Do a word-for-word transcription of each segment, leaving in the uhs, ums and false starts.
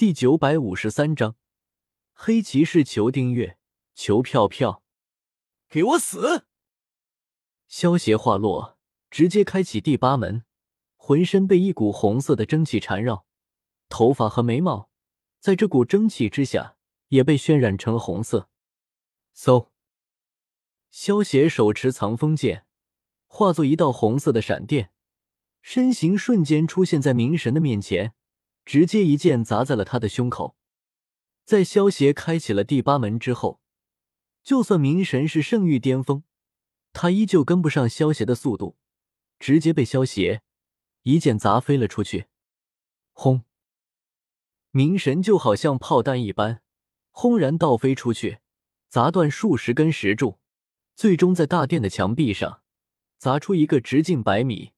第九百五十三章，黑骑士求订阅，求票票，给我死！萧邪话落，直接开启第八门，浑身被一股红色的蒸汽缠绕，头发和眉毛在这股蒸汽之下也被渲染成红色。嗖！萧邪手持藏风剑，化作一道红色的闪电，身形瞬间出现在冥神的面前。直接一剑砸在了他的胸口。在萧邪开启了第八门之后，就算冥神是圣域巅峰，他依旧跟不上萧邪的速度，直接被萧邪一剑砸飞了出去。轰！冥神就好像炮弹一般，轰然倒飞出去，砸断数十根石柱，最终在大殿的墙壁上砸出一个直径百米、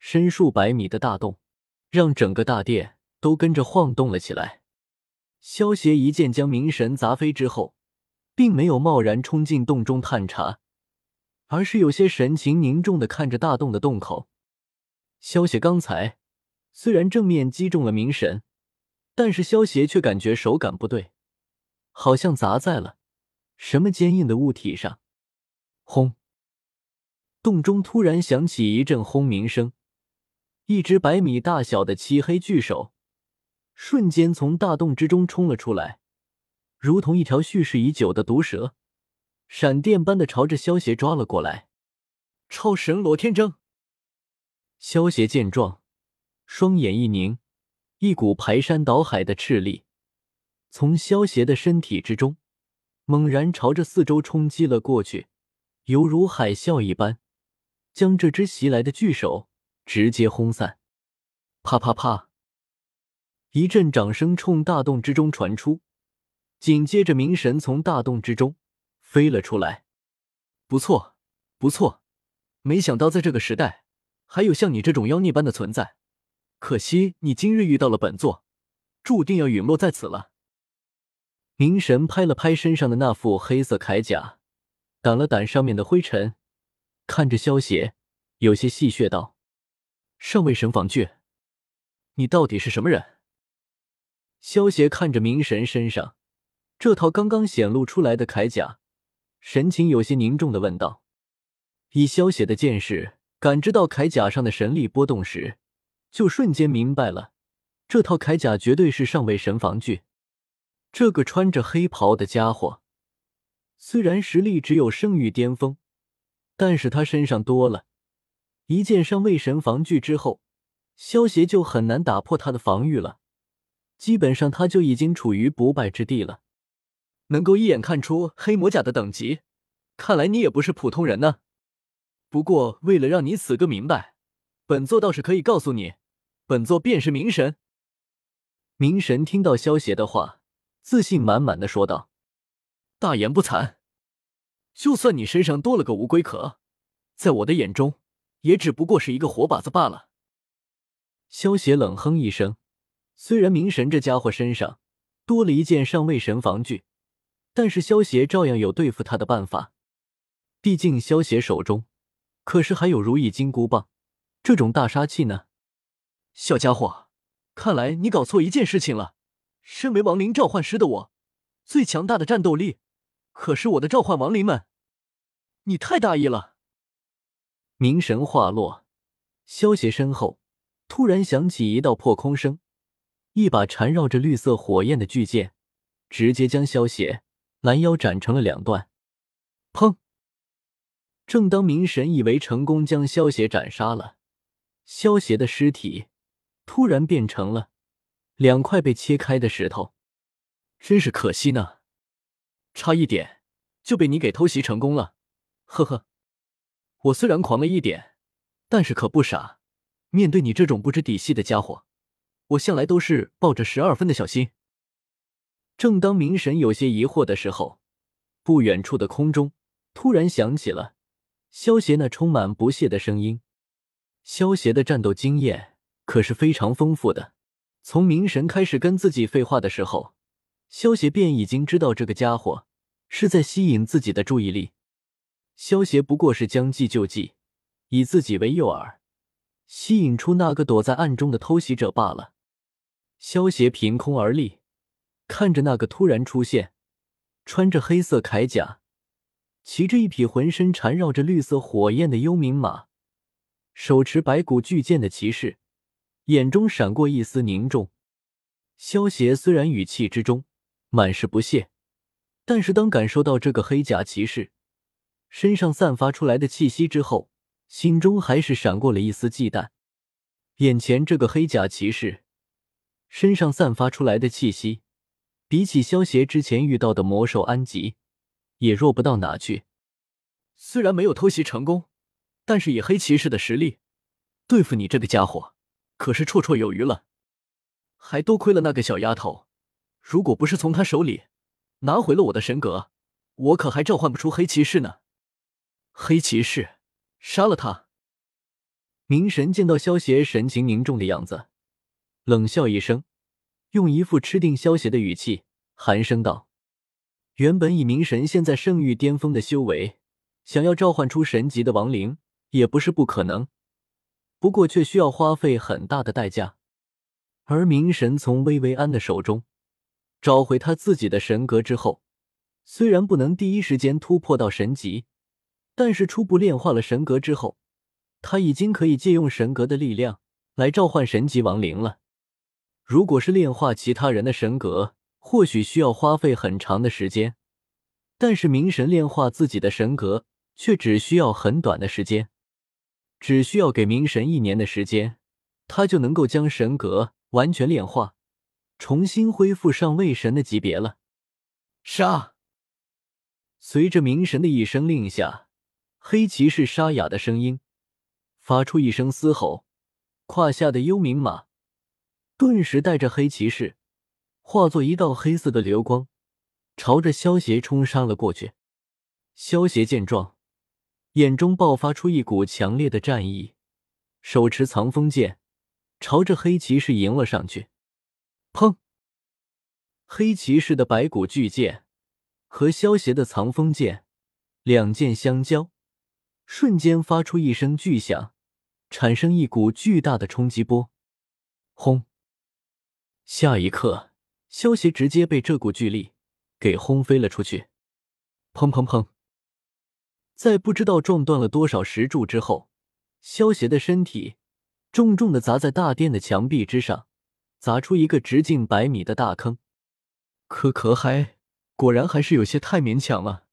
深数百米的大洞，让整个大殿都跟着晃动了起来。萧邪一剑将冥神砸飞之后，并没有贸然冲进洞中探查，而是有些神情凝重地看着大洞的洞口。萧邪刚才虽然正面击中了冥神，但是萧邪却感觉手感不对，好像砸在了什么坚硬的物体上。轰！洞中突然响起一阵轰鸣声，一只百米大小的漆黑巨手瞬间从大洞之中冲了出来，如同一条蓄势已久的毒蛇，闪电般的朝着萧邪抓了过来。超神罗天征！萧邪见状，双眼一凝，一股排山倒海的斥力从萧邪的身体之中猛然朝着四周冲击了过去，犹如海啸一般，将这只袭来的巨手直接轰散。啪啪啪！一阵掌声冲大洞之中传出，紧接着冥神从大洞之中飞了出来。不错，不错，没想到在这个时代，还有像你这种妖孽般的存在。可惜你今日遇到了本座，注定要陨落在此了。冥神拍了拍身上的那副黑色铠甲，掸了掸上面的灰尘，看着萧邪，有些戏谑道：“上位神访惧，你到底是什么人？”萧邪看着冥神身上这套刚刚显露出来的铠甲，神情有些凝重地问道。以萧邪的见识，感知到铠甲上的神力波动时，就瞬间明白了，这套铠甲绝对是上位神防具。这个穿着黑袍的家伙，虽然实力只有圣域巅峰，但是他身上多了一件上位神防具之后，萧邪就很难打破他的防御了。基本上他就已经处于不败之地了。能够一眼看出黑魔甲的等级，看来你也不是普通人呢。不过为了让你死个明白，本座倒是可以告诉你，本座便是冥神。冥神听到萧邪的话，自信满满的说道：“大言不惭，就算你身上多了个乌龟壳，在我的眼中也只不过是一个活靶子罢了。”萧邪冷哼一声。虽然冥神这家伙身上多了一件上位神防具，但是萧邪照样有对付他的办法。毕竟萧邪手中可是还有如意金箍棒这种大杀器呢。小家伙，看来你搞错一件事情了。身为亡灵召唤师的我，最强大的战斗力可是我的召唤亡灵们。你太大意了。冥神话落，萧邪身后突然响起一道破空声，一把缠绕着绿色火焰的巨剑直接将萧邪拦腰斩成了两段。砰！正当冥神以为成功将萧邪斩杀了，萧邪的尸体突然变成了两块被切开的石头。真是可惜呢，差一点就被你给偷袭成功了。呵呵，我虽然狂了一点，但是可不傻，面对你这种不知底细的家伙，我向来都是抱着十二分的小心。正当冥神有些疑惑的时候，不远处的空中突然响起了萧邪那充满不屑的声音。萧邪的战斗经验可是非常丰富的，从冥神开始跟自己废话的时候，萧邪便已经知道这个家伙是在吸引自己的注意力。萧邪不过是将计就计，以自己为诱饵，吸引出那个躲在暗中的偷袭者罢了。萧邪凭空而立，看着那个突然出现穿着黑色铠甲、骑着一匹浑身缠绕着绿色火焰的幽冥马、手持白骨巨剑的骑士，眼中闪过一丝凝重。萧协虽然语气之中满是不屑，但是当感受到这个黑甲骑士身上散发出来的气息之后，心中还是闪过了一丝忌惮。眼前这个黑甲骑士身上散发出来的气息，比起萧协之前遇到的魔兽安吉也弱不到哪去。虽然没有偷袭成功，但是以黑骑士的实力对付你这个家伙可是绰绰有余了。还多亏了那个小丫头，如果不是从她手里拿回了我的神格，我可还召唤不出黑骑士呢。黑骑士，杀了他！冥神见到萧协神情凝重的样子，冷笑一声，用一副吃定萧协的语气寒声道：原本以冥神现在圣域巅峰的修为，想要召唤出神级的亡灵也不是不可能，不过却需要花费很大的代价。而冥神从薇薇安的手中找回他自己的神格之后，虽然不能第一时间突破到神级，但是初步炼化了神格之后，他已经可以借用神格的力量来召唤神级亡灵了。如果是炼化其他人的神格，或许需要花费很长的时间，但是冥神炼化自己的神格却只需要很短的时间。只需要给冥神一年的时间，他就能够将神格完全炼化，重新恢复上位神的级别了。杀！随着冥神的一声令下，黑骑士沙哑的声音发出一声嘶吼，胯下的幽冥马顿时带着黑骑士化作一道黑色的流光，朝着萧协冲杀了过去。萧协见状，眼中爆发出一股强烈的战意，手持藏风剑朝着黑骑士迎了上去。砰！黑骑士的白骨巨剑和萧协的藏风剑两剑相交，瞬间发出一声巨响，产生一股巨大的冲击波。轰！下一刻，萧协直接被这股巨力给轰飞了出去。砰砰砰！在不知道撞断了多少石柱之后，萧协的身体重重地砸在大殿的墙壁之上，砸出一个直径百米的大坑。咳咳嗨，果然还是有些太勉强了。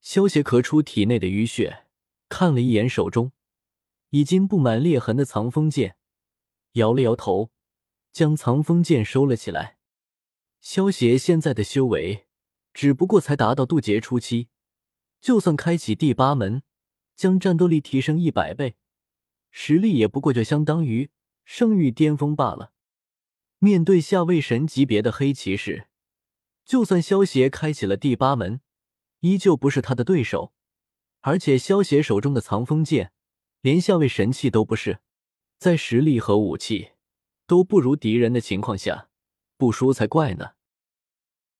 萧协咳出体内的淤血，看了一眼手中已经布满裂痕的藏风剑，摇了摇头，将藏风剑收了起来。萧协现在的修为只不过才达到渡劫初期，就算开启第八门，将战斗力提升一百倍，实力也不过就相当于圣域巅峰罢了。面对下位神级别的黑骑士，就算萧协开启了第八门，依旧不是他的对手。而且萧协手中的藏风剑连下位神器都不是，在实力和武器都不如敌人的情况下，不输才怪呢。